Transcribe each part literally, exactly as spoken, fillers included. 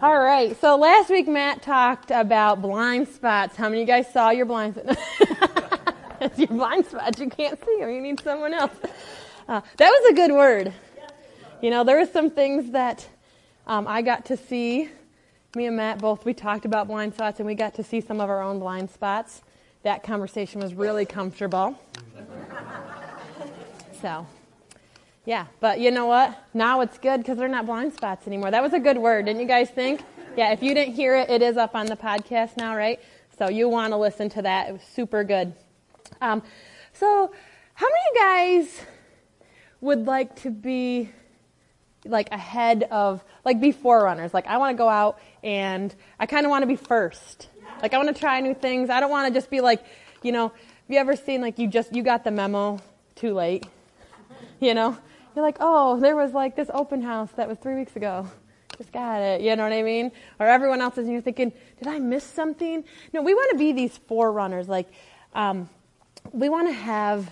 All right. So last week Matt talked about blind spots. How many of you guys saw your blind spots? It's your blind spots. You can't see them. You need someone else. Uh, that was a good word. You know, there were some things that um, I got to see. Me and Matt both, we talked about blind spots, and we got to see some of our own blind spots. That conversation was really comfortable. So, yeah. But you know what? Now it's good because they're not blind spots anymore. That was a good word, didn't you guys think? Yeah, if you didn't hear it, it is up on the podcast now, right? So you want to listen to that. It was super good. Um, so how many of you guys would like to be... like ahead of, like be forerunners. Like I want to go out and I kind of want to be first. Like I want to try new things. I don't want to just be like, you know, have you ever seen like you just, you got the memo too late, you know? You're like, oh, there was like this open house that was three weeks ago. Just got it. You know what I mean? Or everyone else is, and you're thinking, did I miss something? No, we want to be these forerunners. Like um, we want to have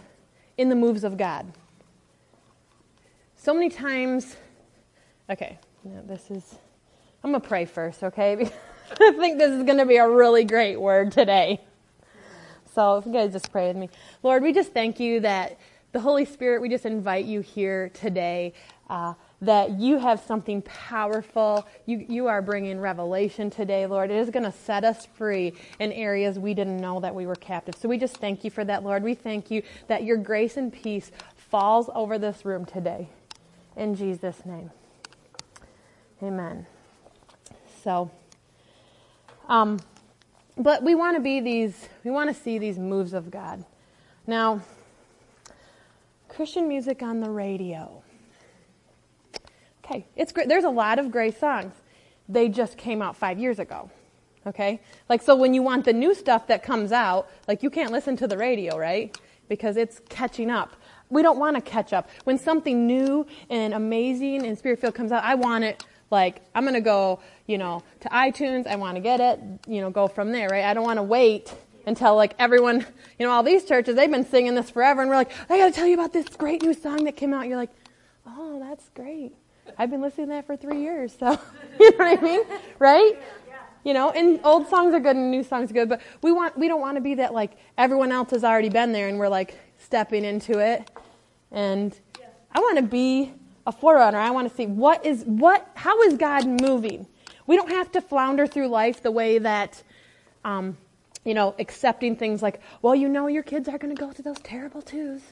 in the moves of God. So many times... Okay, now this is, I'm going to pray first, okay? Because I think this is going to be a really great word today. So if you guys just pray with me. Lord, we just thank you that the Holy Spirit, we just invite you here today, uh, that you have something powerful. You, you are bringing revelation today, Lord. It is going to set us free in areas we didn't know that we were captive. So we just thank you for that, Lord. We thank you that your grace and peace falls over this room today. In Jesus' name. Amen. So, um, but we want to be these, we want to see these moves of God. Now, Christian music on the radio. Okay, it's great. There's a lot of great songs. They just came out five years ago. Okay? Like, so when you want the new stuff that comes out, like you can't listen to the radio, right? Because it's catching up. We don't want to catch up. When something new and amazing and spirit-filled comes out, I want it. Like, I'm going to go, you know, to iTunes. I want to get it, you know, go from there, right? I don't want to wait until, like, everyone, you know, all these churches, they've been singing this forever. And we're like, I got to tell you about this great new song that came out. And you're like, oh, that's great. I've been listening to that for three years. So, you know what I mean? Right? You know, and old songs are good and new songs are good. But we want we don't want to be that, like, everyone else has already been there and we're, like, stepping into it. And I want to be... a forerunner. I want to see what is, what, how is God moving? We don't have to flounder through life the way that, um, you know, accepting things like, well, you know, your kids are going to go through those terrible twos.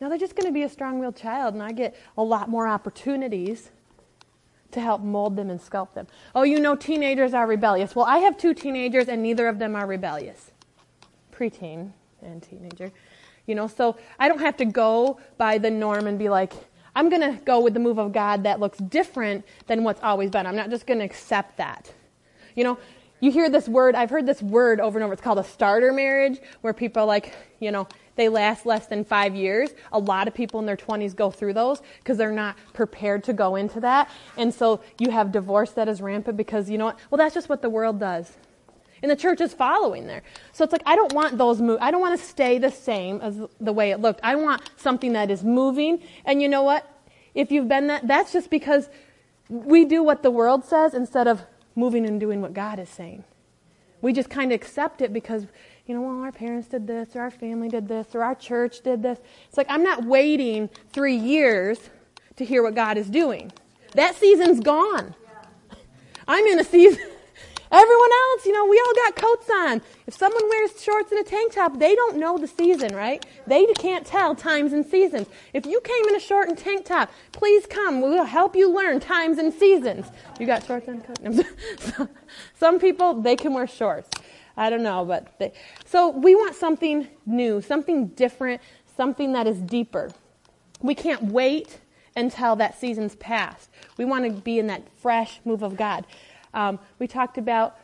No, they're just going to be a strong-willed child, and I get a lot more opportunities to help mold them and sculpt them. Oh, you know, teenagers are rebellious. Well, I have two teenagers, and neither of them are rebellious. Preteen and teenager. You know, so I don't have to go by the norm and be like, I'm going to go with the move of God that looks different than what's always been. I'm not just going to accept that. You know, you hear this word, I've heard this word over and over. It's called a starter marriage, where people are like, you know, they last less than five years. A lot of people in their twenties go through those because they're not prepared to go into that. And so you have divorce that is rampant because, you know what? Well, that's just what the world does. And the church is following there. So it's like, I don't want those move. I don't want to stay the same as the way it looked. I want something that is moving. And you know what? If you've been that, that's just because we do what the world says instead of moving and doing what God is saying. We just kind of accept it because, you know, well, our parents did this, or our family did this, or our church did this. It's like, I'm not waiting three years to hear what God is doing. That season's gone. I'm in a season... Everyone else, you know, we all got coats on. If someone wears shorts and a tank top, they don't know the season, right? They can't tell times and seasons. If you came in a short and tank top, please come. We'll help you learn times and seasons. You got shorts and coats? Some people, they can wear shorts. I don't know, but they... So we want something new, something different, something that is deeper. We can't wait until that season's passed. We want to be in that fresh move of God. Um, we talked about,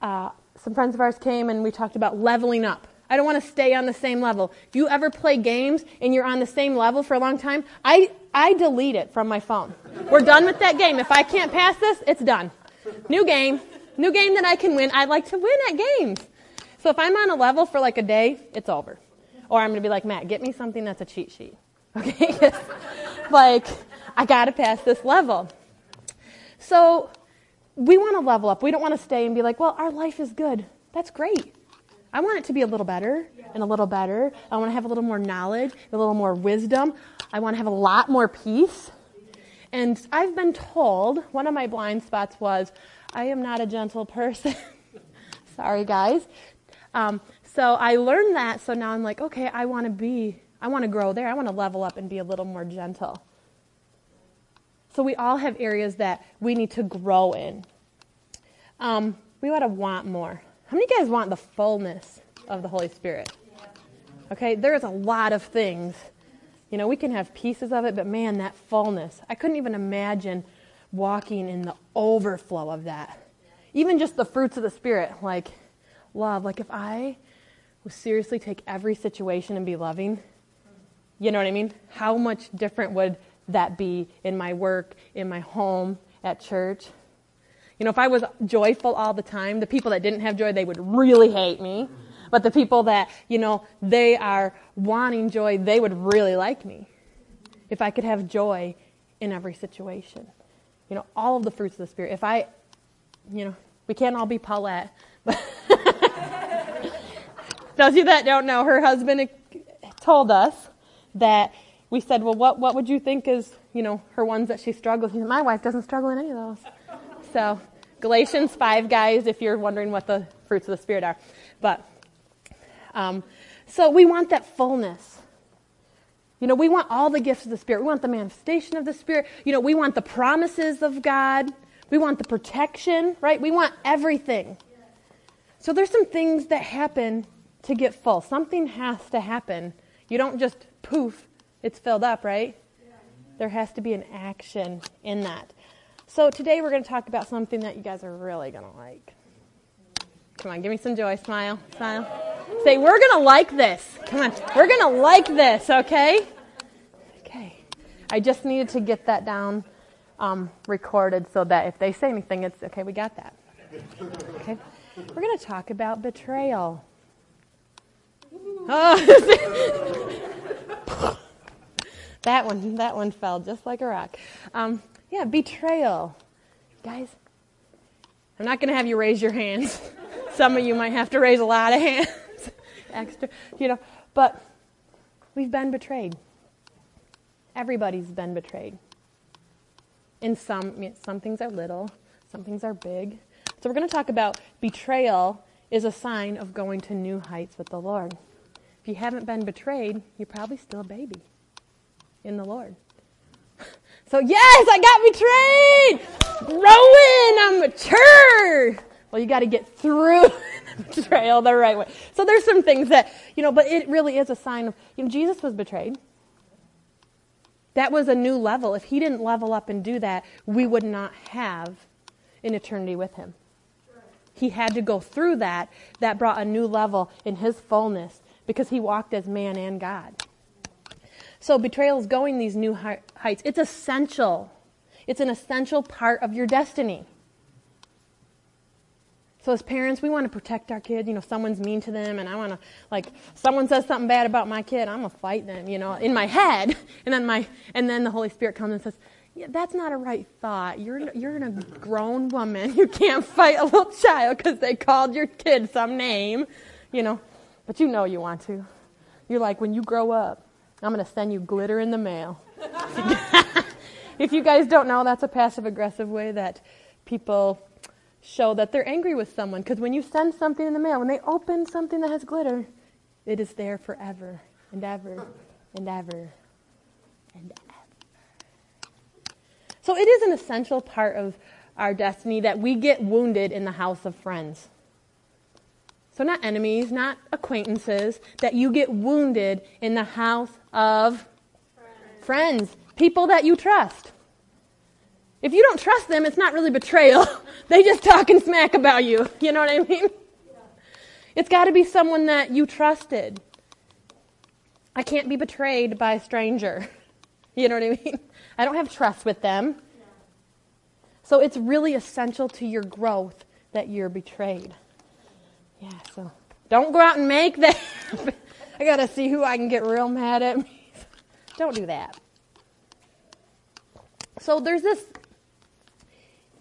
uh, some friends of ours came and we talked about leveling up. I don't want to stay on the same level. If you ever play games and you're on the same level for a long time, I, I delete it from my phone. We're done with that game. If I can't pass this, it's done. New game. New game that I can win. I like to win at games. So if I'm on a level for like a day, it's over. Or I'm going to be like, Matt, get me something that's a cheat sheet. Okay? Like, I got to pass this level. So... we want to level up. We don't want to stay and be like, well, our life is good. That's great. I want it to be a little better and a little better. I want to have a little more knowledge, a little more wisdom. I want to have a lot more peace. And I've been told, one of my blind spots was, I am not a gentle person. Sorry, guys. Um, so I learned that, so now I'm like, okay, I want to be, I want to grow there. I want to level up and be a little more gentle. So we all have areas that we need to grow in. Um, we ought to want more. How many of you guys want the fullness of the Holy Spirit? Okay, there's a lot of things. You know, we can have pieces of it, but man, that fullness. I couldn't even imagine walking in the overflow of that. Even just the fruits of the Spirit, like love. Like if I would seriously take every situation and be loving, you know what I mean? How much different would that be in my work, in my home, at church? You know, if I was joyful all the time, the people that didn't have joy, they would really hate me. But the people that, you know, they are wanting joy, they would really like me. If I could have joy in every situation. You know, all of the fruits of the Spirit. If I, you know, we can't all be Paulette. But those of you that don't know, her husband told us that we said, well, what, what would you think is, you know, her ones that she struggles with? My wife doesn't struggle in any of those. So Galatians five, guys, if you're wondering what the fruits of the Spirit are. But um, so we want that fullness. You know, we want all the gifts of the Spirit. We want the manifestation of the Spirit. You know, we want the promises of God. We want the protection, right? We want everything. So there's some things that happen to get full. Something has to happen. You don't just poof, it's filled up, right? There has to be an action in that. So today we're going to talk about something that you guys are really going to like. Come on, give me some joy. Smile, smile. Say, we're going to like this. Come on, we're going to like this, okay? Okay. I just needed to get that down um, recorded so that if they say anything, it's, okay, we got that. Okay. We're going to talk about betrayal. Oh, that one, that one fell just like a rock. Um Yeah, betrayal. Guys, I'm not going to have you raise your hands. Some of you might have to raise a lot of hands. Extra, you know. But we've been betrayed. Everybody's been betrayed. And some, some things are little, some things are big. So we're going to talk about betrayal is a sign of going to new heights with the Lord. If you haven't been betrayed, you're probably still a baby in the Lord. So, yes, I got betrayed. Growing, I'm mature. Well, you got to get through the betrayal the right way. So there's some things that, you know, but it really is a sign of, you know, Jesus was betrayed. That was a new level. If he didn't level up and do that, we would not have an eternity with him. He had to go through that. That brought a new level in his fullness because he walked as man and God. So betrayal is going these new heights. It's essential. It's an essential part of your destiny. So as parents, we want to protect our kids. You know, someone's mean to them, and I want to, like, someone says something bad about my kid, I'm going to fight them, you know, in my head. And then my, and then the Holy Spirit comes and says, yeah, that's not a right thought. You're, you're a grown woman. You can't fight a little child because they called your kid some name, you know. But you know you want to. You're like, when you grow up, I'm going to send you glitter in the mail. If you guys don't know, that's a passive-aggressive way that people show that they're angry with someone. Because when you send something in the mail, when they open something that has glitter, it is there forever and ever and ever and ever. So it is an essential part of our destiny that we get wounded in the house of friends. So not enemies, not acquaintances, that you get wounded in the house of friends. friends, people that you trust. If you don't trust them, it's not really betrayal. They just talking smack about you. You know what I mean? Yeah. It's got to be someone that you trusted. I can't be betrayed by a stranger. You know what I mean? I don't have trust with them. Yeah. So it's really essential to your growth that you're betrayed. Yeah, so don't go out and make that. I got to see who I can get real mad at me. Don't do that. So there's this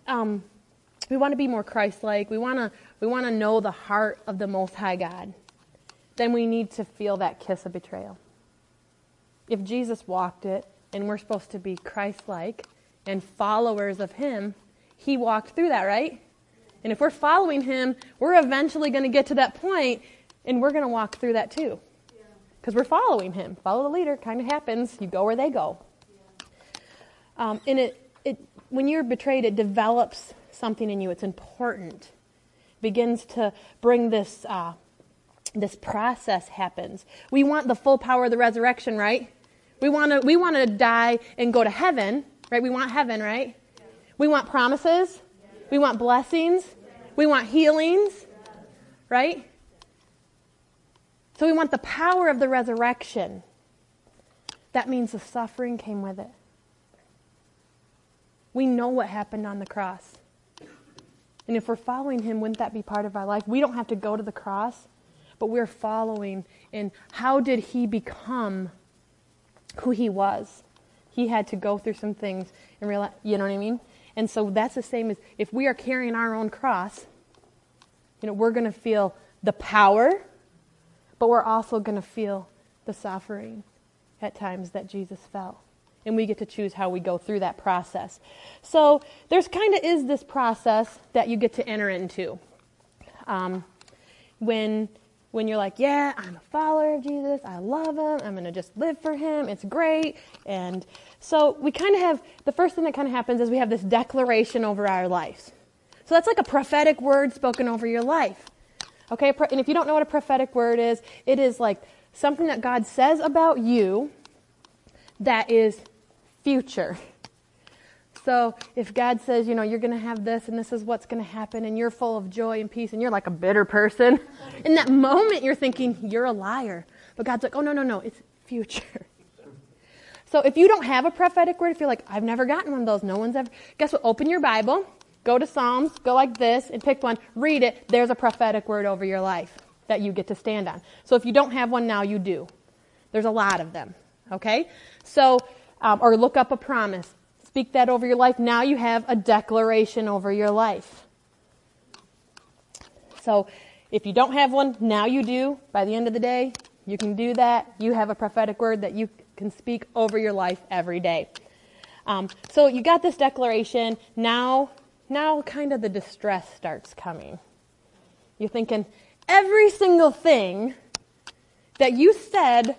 um, we want to be more Christ-like. We want to we want to know the heart of the Most High God. Then we need to feel that kiss of betrayal. If Jesus walked it, and we're supposed to be Christ-like and followers of Him, He walked through that, right? And if we're following Him, we're eventually going to get to that point, and we're going to walk through that too. Because we're following Him. Follow the leader. Kind of happens. You go where they go. Um, and it, it, when you're betrayed, it develops something in you. It's important. It begins to bring this... Uh, This process happens. We want the full power of the resurrection, right? We want to we want to die and go to heaven, right? We want heaven, right? Yeah. We want promises. Yeah. We want blessings. Yeah. We want healings, yeah. Right? So we want the power of the resurrection. That means the suffering came with it. We know what happened on the cross. And if we're following Him, wouldn't that be part of our life? We don't have to go to the cross. But we're following in how did He become who He was? He had to go through some things and realize, you know what I mean? And so that's the same as if we are carrying our own cross, you know, we're going to feel the power, but we're also going to feel the suffering at times that Jesus felt. And we get to choose how we go through that process. So there's kind of is this process that you get to enter into. Um, when... When you're like, yeah, I'm a follower of Jesus, I love Him, I'm going to just live for Him, it's great. And so we kind of have, the first thing that kind of happens is we have this declaration over our lives. So that's like a prophetic word spoken over your life. Okay, and if you don't know what a prophetic word is, it is like something that God says about you that is future. So if God says, you know, you're going to have this and this is what's going to happen and you're full of joy and peace and you're like a bitter person, in that moment you're thinking, you're a liar. But God's like, oh, no, no, no, it's future. So if you don't have a prophetic word, if you're like, I've never gotten one of those, no one's ever, guess what? Open your Bible, go to Psalms, go like this and pick one, read it. There's a prophetic word over your life that you get to stand on. So if you don't have one now, you do. There's a lot of them, okay? So, um, or look up a promise. Speak that over your life. Now you have a declaration over your life. So if you don't have one, now you do. By the end of the day, you can do that. You have a prophetic word that you can speak over your life every day. Um, so you got this declaration. Now, now kind of the distress starts coming. You're thinking every single thing that you said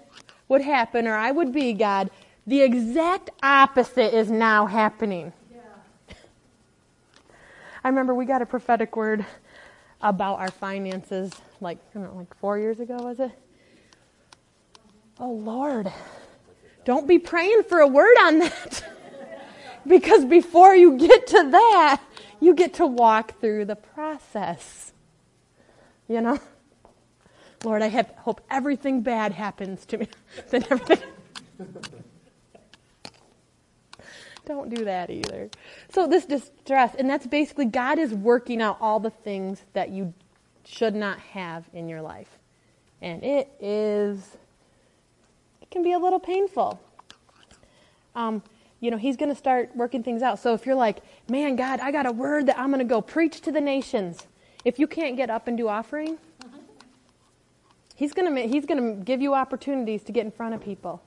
would happen or I would be, God, the exact opposite is now happening. Yeah. I remember we got a prophetic word about our finances, like I don't know, like four years ago, was it? Oh, Lord, don't be praying for a word on that. Because before you get to that, you get to walk through the process. You know? Lord, I have, hope everything bad happens to me. Then everything... Don't do that either. So this distress, and that's basically God is working out all the things that you should not have in your life. And it is, it can be a little painful. Um, you know, He's going to start working things out. So if you're like, man, God, I got a word that I'm going to go preach to the nations. If you can't get up and do offering, he's going to he's going to give you opportunities to get in front of people.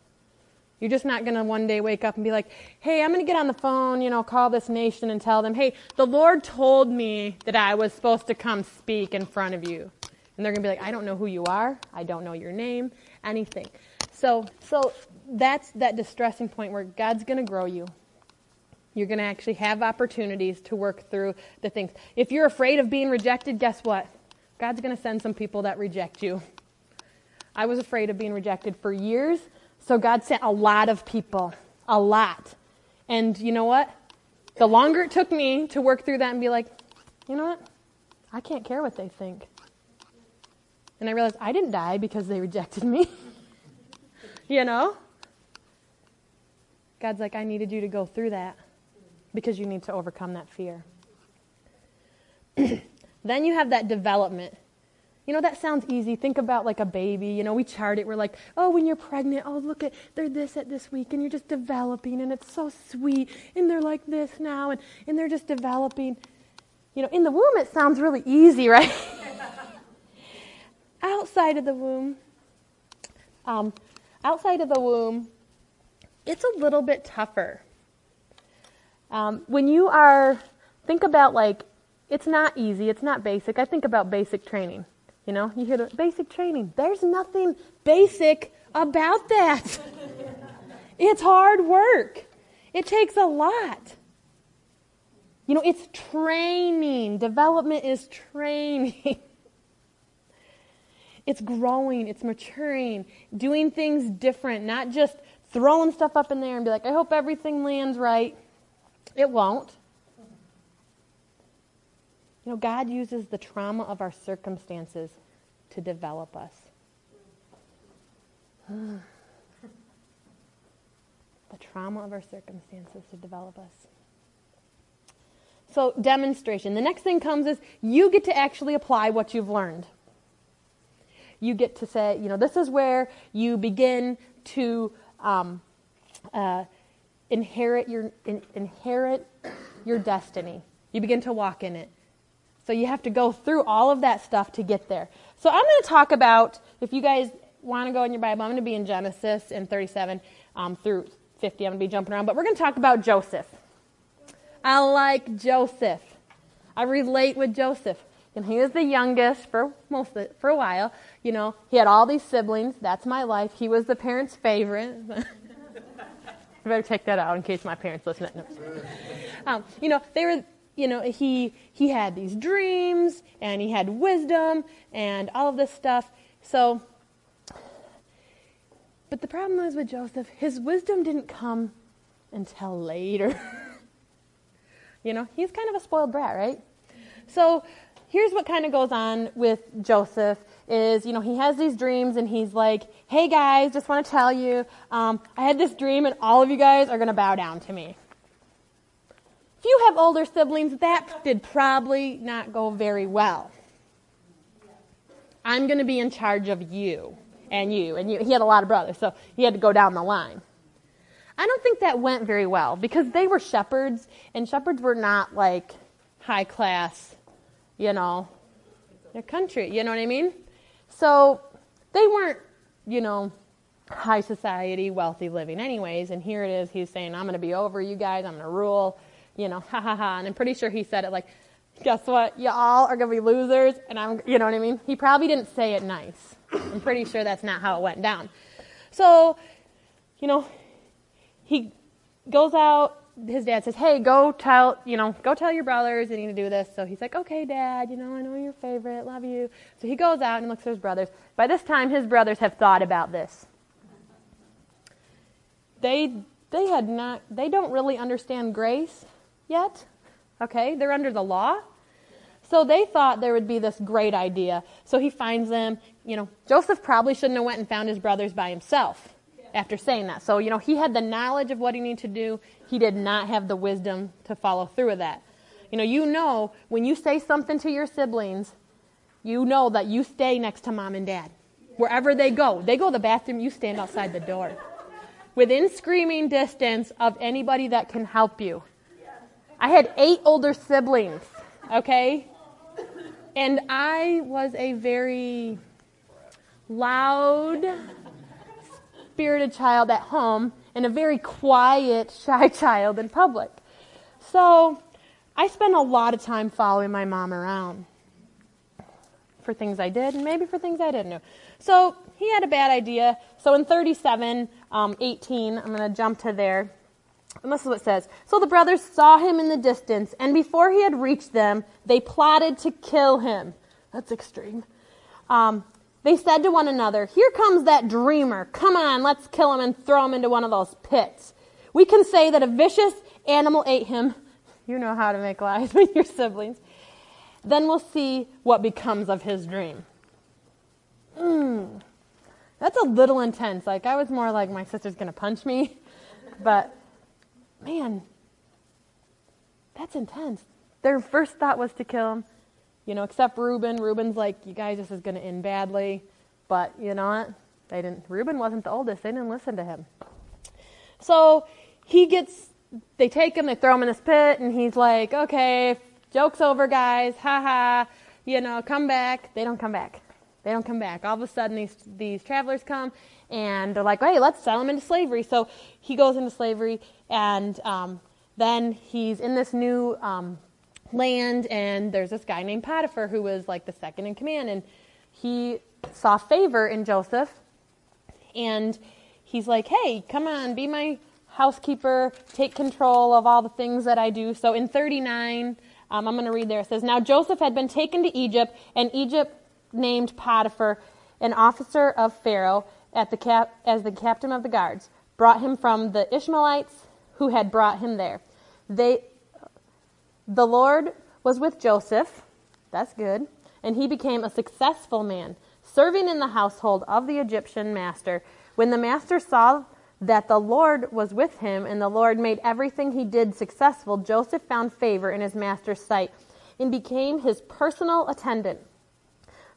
You're just not going to one day wake up and be like, hey, I'm going to get on the phone, you know, call this nation and tell them, hey, the Lord told me that I was supposed to come speak in front of you. And they're going to be like, I don't know who you are. I don't know your name, anything. So so that's that distressing point where God's going to grow you. You're going to actually have opportunities to work through the things. If you're afraid of being rejected, guess what? God's going to send some people that reject you. I was afraid of being rejected for years. So God sent a lot of people, a lot. And you know what? The longer it took me to work through that and be like, you know what? I can't care what they think. And I realized I didn't die because they rejected me. You know? God's like, I needed you to go through that because you need to overcome that fear. Then you have that development. You know, that sounds easy. Think about like a baby. You know, we chart it. We're like, oh, when you're pregnant, oh, look at, they're this at this week, and you're just developing, and it's so sweet, and they're like this now, and, and they're just developing. You know, in the womb it sounds really easy, right? Outside of the womb, um, outside of the womb, it's a little bit tougher. Um, when you are, think about like, it's not easy, it's not basic. I think about basic training. You know, you hear the basic training. There's nothing basic about that. It's hard work. It takes a lot. You know, it's training. Development is training. It's growing. It's maturing. Doing things different. Not just throwing stuff up in there and be like, I hope everything lands right. It won't. You know, God uses the trauma of our circumstances to develop us. The trauma of our circumstances to develop us. So, demonstration. The next thing comes is you get to actually apply what you've learned. You get to say, you know, this is where you begin to um, uh, inherit your in, inherit your destiny. You begin to walk in it. So you have to go through all of that stuff to get there. So I'm going to talk about, if you guys want to go in your Bible, I'm going to be in Genesis in thirty-seven um, through fifty. I'm going to be jumping around, but we're going to talk about Joseph. I like Joseph. I relate with Joseph. And he was the youngest for most of, for a while. You know, he had all these siblings. That's my life. He was the parents' favorite. I better take that out in case my parents listen. No. Um, you know, they were. You know, he he had these dreams, and he had wisdom, and all of this stuff. So, but the problem was with Joseph, his wisdom didn't come until later. You know, he's kind of a spoiled brat, right? So here's what kind of goes on with Joseph is, you know, he has these dreams and he's like, hey guys, just want to tell you, um, I had this dream and all of you guys are going to bow down to me. If you have older siblings, that did probably not go very well. I'm going to be in charge of you and you and you. He had a lot of brothers, so he had to go down the line. I don't think that went very well because they were shepherds and shepherds were not like high class. You know, their country, you know what I mean? So they weren't, you know, high society, wealthy living anyways, and here it is, he's saying, I'm going to be over you guys, I'm going to rule, you know, ha ha ha, and I'm pretty sure he said it like, guess what, y'all are going to be losers, and I'm, you know what I mean? He probably didn't say it nice. I'm pretty sure that's not how it went down. So, you know, he goes out, his dad says, hey, go tell, you know, go tell your brothers they need to do this. So he's like, okay, Dad, you know, I know you're your favorite, love you. So he goes out and looks at his brothers. By this time, his brothers have thought about this. They they had not, they don't really understand grace yet. Okay, they're under the law. So they thought there would be this great idea. So he finds them, you know, Joseph probably shouldn't have went and found his brothers by himself. After saying that. So, you know, he had the knowledge of what he needed to do. He did not have the wisdom to follow through with that. You know, you know, when you say something to your siblings, you know that you stay next to mom and dad. Wherever they go. They go to the bathroom, you stand outside the door. Within screaming distance of anybody that can help you. I had eight older siblings, okay? And I was a very loud... spirited child at home and a very quiet, shy child in public. So I spent a lot of time following my mom around for things I did and maybe for things I didn't know. So he had a bad idea. So in thirty-seven, um, eighteen, I'm going to jump to there. And this is what it says. So the brothers saw him in the distance, and before he had reached them, they plotted to kill him. That's extreme. Um, They said to one another, here comes that dreamer. Come on, let's kill him and throw him into one of those pits. We can say that a vicious animal ate him. You know how to make lies with your siblings. Then we'll see what becomes of his dream. Mm, that's a little intense. Like, I was more like, my sister's going to punch me. But, man, that's intense. Their first thought was to kill him. You know, except Reuben. Reuben's like, you guys, this is going to end badly. But you know what? They didn't. Reuben wasn't the oldest. They didn't listen to him. So he gets, they take him, they throw him in this pit, and he's like, okay, Joke's over, guys. Ha ha. You know, come back. They don't come back. They don't come back. All of a sudden, these these travelers come, and they're like, hey, let's sell him into slavery. So he goes into slavery, and um, then he's in this new um, land, and there's this guy named Potiphar who was like the second in command, and he saw favor in Joseph, and he's like, hey, come on, be my housekeeper, take control of all the things that I do. So in thirty-nine, um, I'm going to read there. It says, now Joseph had been taken to Egypt, and Egypt named Potiphar, an officer of Pharaoh, at the cap- as the captain of the guards, brought him from the Ishmaelites who had brought him there. They, the Lord was with Joseph, that's good, and he became a successful man, serving in the household of the Egyptian master. When the master saw that the Lord was with him, and the Lord made everything he did successful, Joseph found favor in his master's sight and became his personal attendant.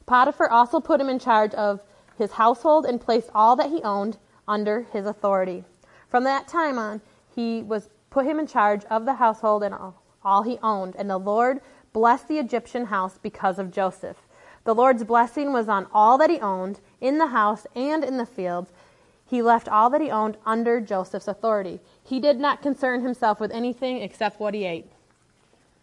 Potiphar also put him in charge of his household and placed all that he owned under his authority. From that time on, he was put him in charge of the household and all, all he owned, and the Lord blessed the Egyptian house because of Joseph. The Lord's blessing was on all that he owned, in the house and in the fields. He left all that he owned under Joseph's authority. He did not concern himself with anything except what he ate.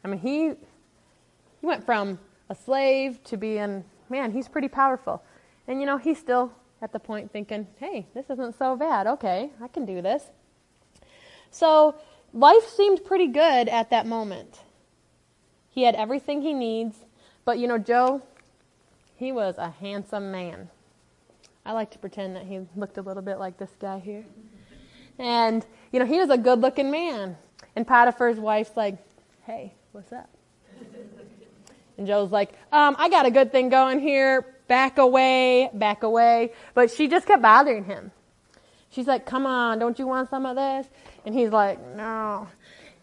I mean, he he went from a slave to being, man, he's pretty powerful. And, you know, he's still at the point thinking, hey, this isn't so bad. Okay, I can do this. So life seemed pretty good at that moment. He had everything he needs. But, you know, Joe, he was a handsome man. I like to pretend that he looked a little bit like this guy here. And, you know, he was a good-looking man. And Potiphar's wife's like, hey, what's up? And Joe's like, um, I got a good thing going here. Back away, back away. But she just kept bothering him. She's like, come on, don't you want some of this? And he's like, no.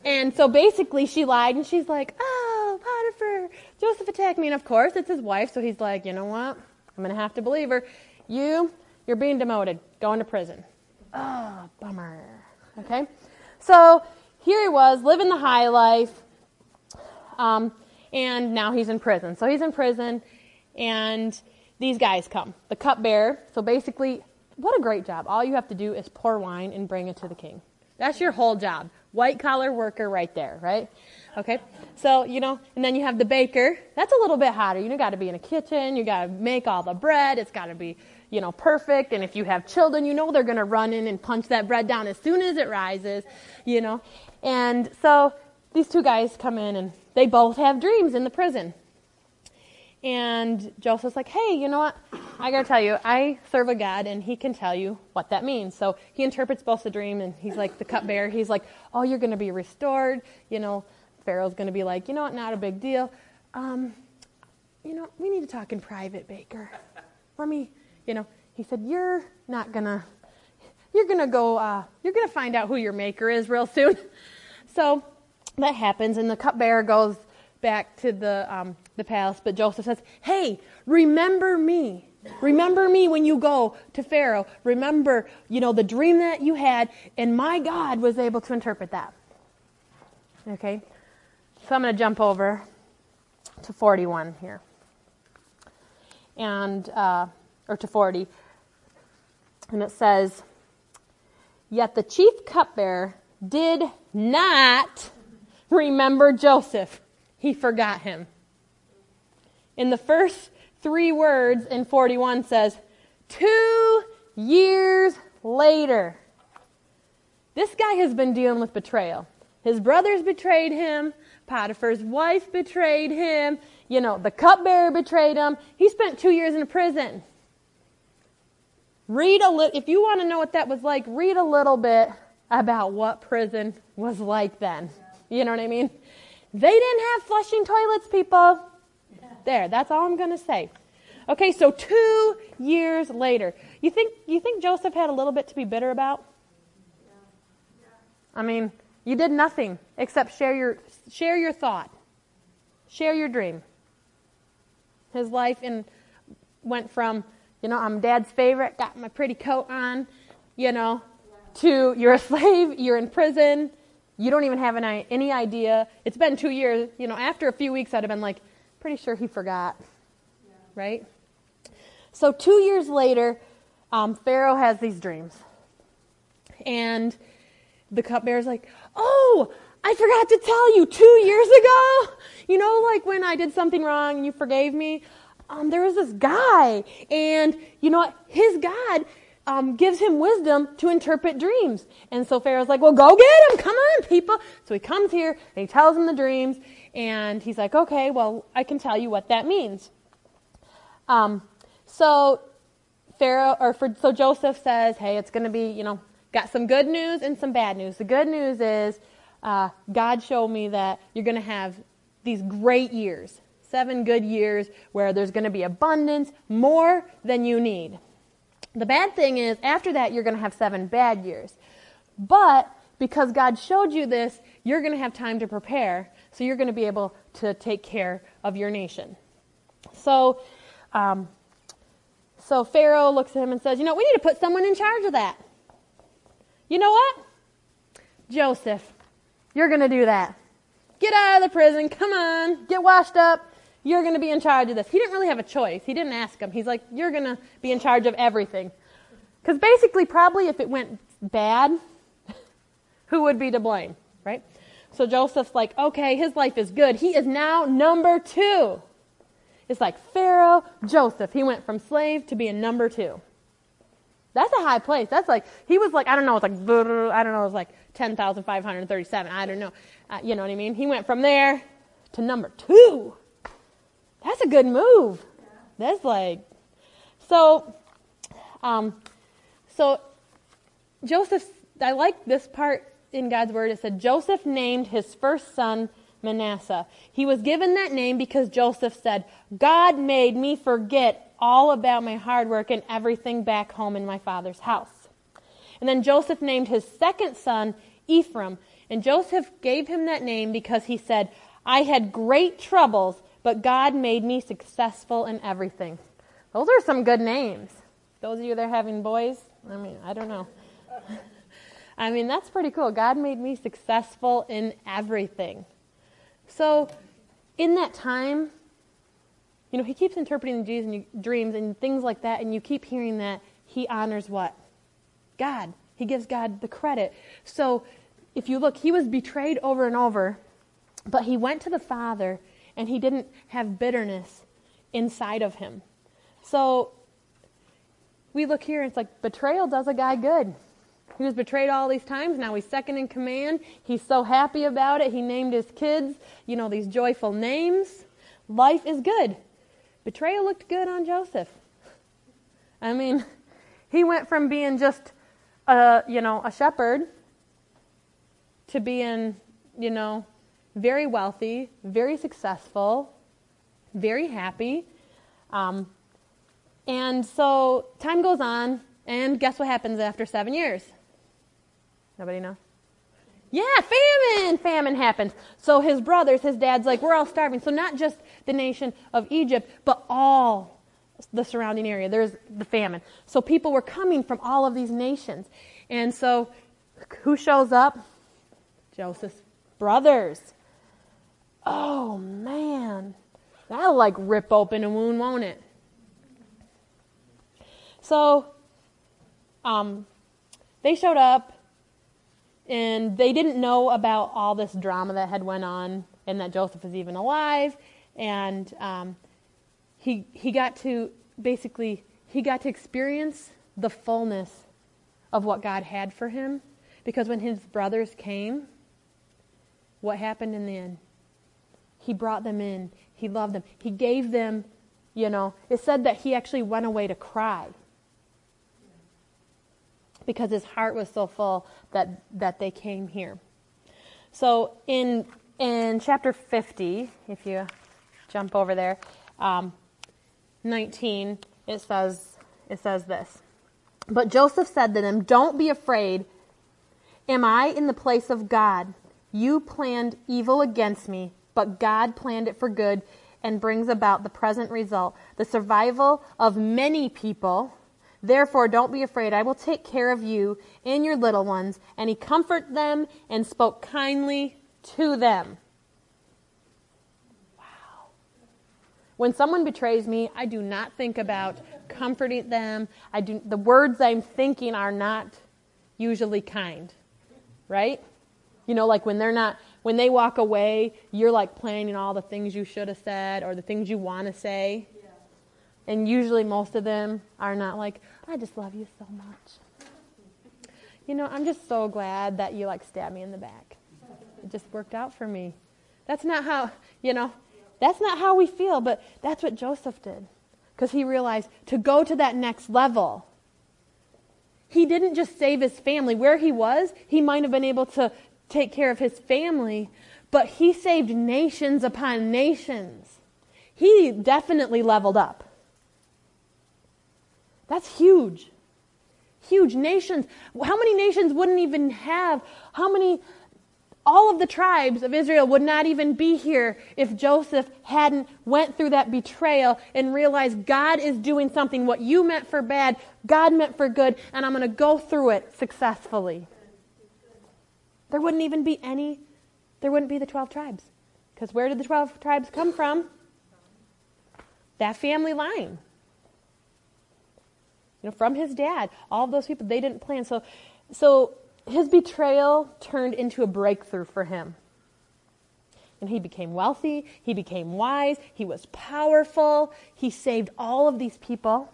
And so basically she lied, and she's like, oh, Potiphar, Joseph attacked me. And, of course, it's his wife. So he's like, you know what? I'm going to have to believe her. You, you're being demoted, going to prison. Oh, bummer. Okay? So here he was, living the high life. Um... And now he's in prison. So he's in prison, and these guys come. The cupbearer. So basically, what a great job. All you have to do is pour wine and bring it to the king. That's your whole job. White-collar worker right there, right? Okay. So, you know, and then you have the baker. That's a little bit hotter. You got to be in a kitchen. You got to make all the bread. It's got to be, you know, perfect. And if you have children, you know they're going to run in and punch that bread down as soon as it rises, you know. And so these two guys come in, and they both have dreams in the prison. And Joseph's like, hey, you know what? I got to tell you, I serve a God, and he can tell you what that means. So he interprets both the dream, and he's like the cupbearer. He's like, oh, you're going to be restored. You know, Pharaoh's going to be like, you know what, not a big deal. Um, you know, we need to talk in private, baker. Let me, you know, he said, you're not going to, you're going to go, uh, you're going to find out who your maker is real soon. So that happens, and the cupbearer goes back to the um, the palace, but Joseph says, hey, remember me. Remember me when you go to Pharaoh. Remember, you know, the dream that you had, and my God was able to interpret that. Okay, so I'm going to jump over to forty-one here, and uh, or to forty, and it says, yet the chief cupbearer did not remember Joseph. He forgot him. In the first three words in forty-one says, two years later. This guy has been dealing with betrayal. His brothers betrayed him. Potiphar's wife betrayed him. You know, the cupbearer betrayed him. He spent two years in a prison. Read a little, if you want to know what that was like, read a little bit about what prison was like then. You know what I mean? They didn't have flushing toilets, people. There, that's all I'm going to say. Okay, so two years later. You think you think Joseph had a little bit to be bitter about? I mean, you did nothing except share your share your thought. Share your dream. His life in, went from, you know, I'm dad's favorite, got my pretty coat on, you know, to you're a slave, you're in prison, You don't even have any, any idea. It's been two years. You know, after a few weeks, I'd have been like, pretty sure he forgot, yeah. Right? So two years later, um, Pharaoh has these dreams. And the cupbearer's like, oh, I forgot to tell you, two years ago, you know, like when I did something wrong and you forgave me, um, there was this guy, and, you know, his God um, gives him wisdom to interpret dreams. And so Pharaoh's like, well, go get him. Come on, people. So he comes here, and he tells him the dreams, and he's like, okay, well, I can tell you what that means. Um, so Pharaoh, or for, so Joseph says, hey, it's going to be, you know, got some good news and some bad news. The good news is uh, God showed me that you're going to have these great years, seven good years where there's going to be abundance, more than you need. The bad thing is after that, you're going to have seven bad years. But because God showed you this, you're going to have time to prepare. So you're going to be able to take care of your nation. So, um, so Pharaoh looks at him and says, you know, we need to put someone in charge of that. You know what? Joseph, you're going to do that. Get out of the prison. Come on. Get washed up. You're going to be in charge of this. He didn't really have a choice. He didn't ask him. He's like, you're going to be in charge of everything. Because basically, probably if it went bad, who would be to blame, right? So Joseph's like, okay, his life is good. He is now number two. It's like Pharaoh, Joseph. He went from slave to being number two. That's a high place. That's like, he was like, I don't know, it's like, I don't know, it was like ten thousand five hundred thirty-seven. I don't know. Uh, you know what I mean? He went from there to number two. That's a good move. That's like, so, um, so Joseph, I like this part in God's word. It said, Joseph named his first son Manasseh. He was given that name because Joseph said, God made me forget all about my hard work and everything back home in my father's house. And then Joseph named his second son Ephraim. And Joseph gave him that name because he said, I had great troubles, but God made me successful in everything. Those are some good names. Those of you that are having boys, I mean, I don't know. I mean, that's pretty cool. God made me successful in everything. So in that time, you know, he keeps interpreting the dreams and things like that, and you keep hearing that he honors what? God. He gives God the credit. So if you look, he was betrayed over and over, but he went to the Father, and he didn't have bitterness inside of him. So we look here, and it's like betrayal does a guy good. He was betrayed all these times. Now he's second in command. He's so happy about it. He named his kids, you know, these joyful names. Life is good. Betrayal looked good on Joseph. I mean, he went from being just, a, you know, a shepherd to being, you know, very wealthy, very successful, very happy. Um, and so time goes on, and guess what happens after seven years? Nobody knows? Yeah, famine, famine happens. So his brothers, his dad's like, we're all starving. So not just the nation of Egypt, but all the surrounding area. There's the famine. So people were coming from all of these nations. And so who shows up? Joseph's brothers. Oh, man. That'll like rip open a wound, won't it? So um, they showed up. And they didn't know about all this drama that had went on and that Joseph was even alive. And um, he he got to, basically, he got to experience the fullness of what God had for him. Because when his brothers came, what happened in the end? He brought them in. He loved them. He gave them, you know, it said that he actually went away to cry. Because his heart was so full that, that they came here. So in in chapter fifty, if you jump over there, um, nineteen, it says it says this. But Joseph said to them, "Don't be afraid. Am I in the place of God? You planned evil against me, but God planned it for good and brings about the present result, the survival of many people. Therefore, don't be afraid. I will take care of you and your little ones. And he comforted them and spoke kindly to them. Wow. When someone betrays me, I do not think about comforting them. I do, the words I'm thinking are not usually kind, right? You know, like when they're not, when they walk away, you're like planning all the things you should have said or the things you want to say. Yeah. And usually most of them are not like, I just love you so much. You know, I'm just so glad that you like stabbed me in the back. It just worked out for me. That's not how, you know, that's not how we feel, but that's what Joseph did. Because he realized to go to that next level, he didn't just save his family. Where he was, he might have been able to take care of his family, but he saved nations upon nations. He definitely leveled up. That's huge. Huge nations. How many nations wouldn't even have, how many, all of the tribes of Israel would not even be here if Joseph hadn't went through that betrayal and realized God is doing something. What you meant for bad, God meant for good, and I'm going to go through it successfully. There wouldn't even be any, there wouldn't be the twelve tribes. Because where did the twelve tribes come from? That family line. You know, from his dad. All of those people, they didn't plan. So, so his betrayal turned into a breakthrough for him. And he became wealthy. He became wise. He was powerful. He saved all of these people.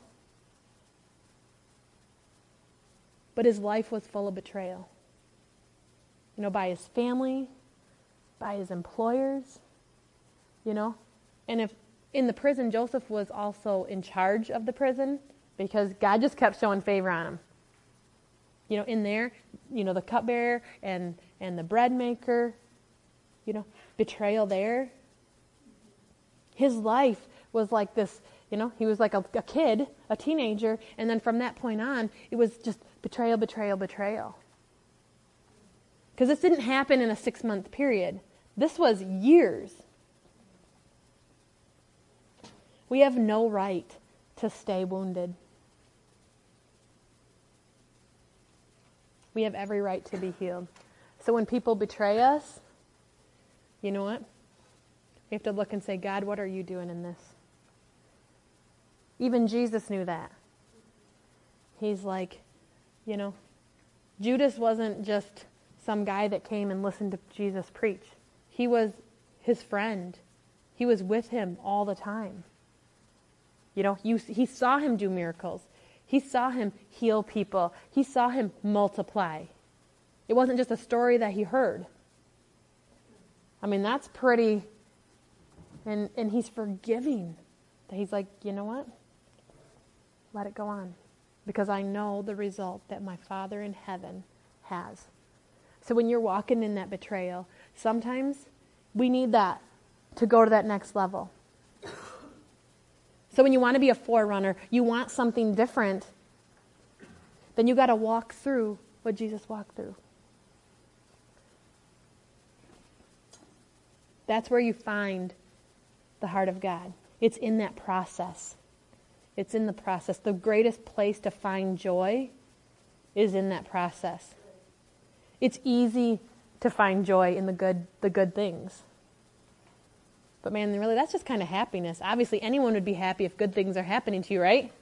But his life was full of betrayal. You know, by his family, by his employers, you know. And if in the prison, Joseph was also in charge of the prison because God just kept showing favor on him. You know, in there, you know, the cupbearer and, and the bread maker, you know, betrayal there. His life was like this, you know, he was like a, a kid, a teenager, and then from that point on, it was just betrayal, betrayal, betrayal. Because this didn't happen in a six-month period. This was years. We have no right to stay wounded. We have every right to be healed. So when people betray us, you know what? We have to look and say, God, what are you doing in this? Even Jesus knew that. He's like, you know, Judas wasn't just some guy that came and listened to Jesus preach. He was his friend. He was with him all the time. You know, you, he saw him do miracles. He saw him heal people. He saw him multiply. It wasn't just a story that he heard. I mean, that's pretty, and, and he's forgiving. He's like, you know what? Let it go on. Because I know the result that my Father in heaven has. So when you're walking in that betrayal, sometimes we need that to go to that next level. So when you want to be a forerunner, you want something different, then you got to walk through what Jesus walked through. That's where you find the heart of God. It's in that process. It's in the process. The greatest place to find joy is in that process. It's easy to find joy in the good, the good things. But man, really, that's just kind of happiness. Obviously, anyone would be happy if good things are happening to you, right?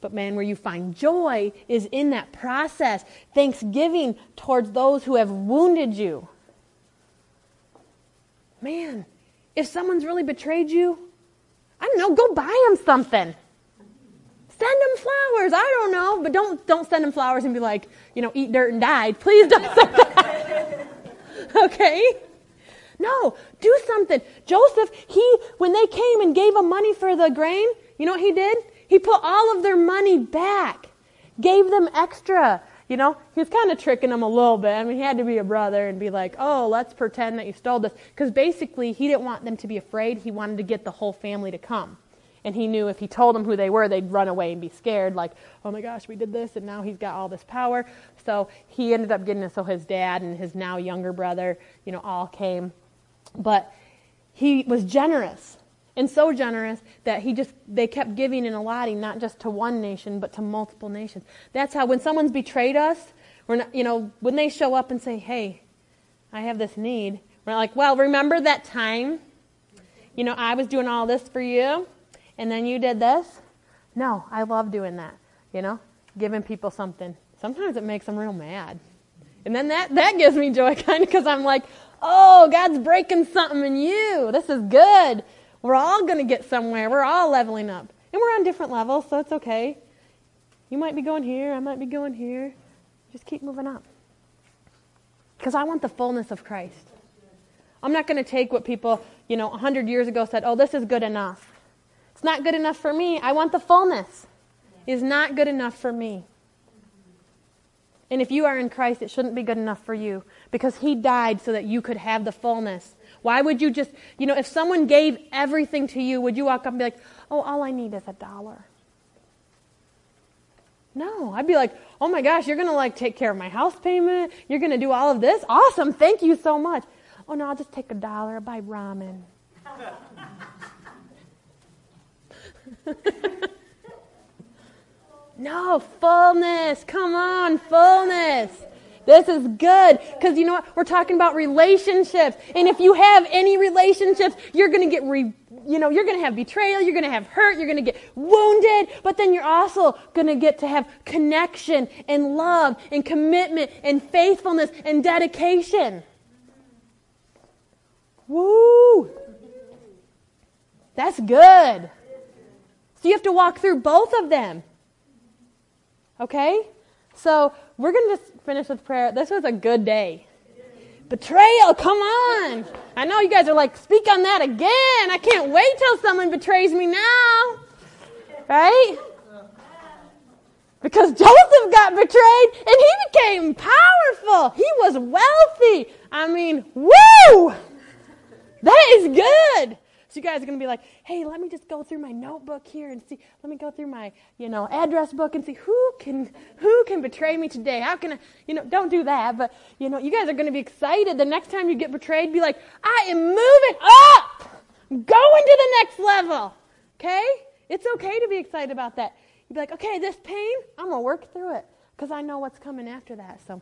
But man, where you find joy is in that process. Thanksgiving towards those who have wounded you. Man, if someone's really betrayed you, I don't know, go buy them something. Send them flowers. I don't know, but don't don't send them flowers and be like, you know, eat dirt and die. Please don't send that. Okay? No, do something. Joseph, he when they came and gave him money for the grain, you know what he did? He put all of their money back, gave them extra. You know, he was kind of tricking them a little bit. I mean, he had to be a brother and be like, oh, let's pretend that you stole this. Because basically, he didn't want them to be afraid. He wanted to get the whole family to come. And he knew if he told them who they were, they'd run away and be scared, like, oh my gosh, we did this, and now he's got all this power. So he ended up getting it, so his dad and his now younger brother, you know, all came. But he was generous. and so generous that he just they kept giving and allotting, not just to one nation, but to multiple nations. That's how when someone's betrayed us, we're not, you know, when they show up and say, "Hey, I have this need," we're not like, "Well, remember that time? You know, I was doing all this for you, and then you did this." No, I love doing that. You know, giving people something. Sometimes it makes them real mad, and then that that gives me joy, kind of, because I'm like, "Oh, God's breaking something in you. This is good. We're all going to get somewhere. We're all leveling up. And we're on different levels, so it's okay. You might be going here. I might be going here. Just keep moving up." Because I want the fullness of Christ. I'm not going to take what people, you know, one hundred years ago said, "Oh, this is good enough." It's not good enough for me. I want the fullness. It's not good enough for me. And if you are in Christ, it shouldn't be good enough for you, because he died so that you could have the fullness. Why would you just, you know, if someone gave everything to you, would you walk up and be like, "Oh, all I need is a dollar"? No, I'd be like, "Oh my gosh, you're going to like take care of my house payment. You're going to do all of this. Awesome. Thank you so much. Oh no, I'll just take a dollar, buy ramen." No, fullness. Come on, fullness. This is good. Because you know what? We're talking about relationships. And if you have any relationships, you're going to get, re- you know, you're going to have betrayal. You're going to have hurt. You're going to get wounded. But then you're also going to get to have connection and love and commitment and faithfulness and dedication. Woo! That's good. So you have to walk through both of them. Okay? So we're going to just finish with prayer. This was a good day. Betrayal, come on. I know you guys are like, "Speak on that again. I can't wait till someone betrays me now." Right? Because Joseph got betrayed and he became powerful. He was wealthy. I mean, woo! That is good. So you guys are going to be like, "Hey, let me just go through my notebook here and see. Let me go through my, you know, address book and see who can who can betray me today. How can I, you know," don't do that. But, you know, you guys are going to be excited. The next time you get betrayed, be like, "I am moving up. I'm going to the next level." Okay? It's okay to be excited about that. You'd be like, "Okay, this pain, I'm going to work through it because I know what's coming after that." So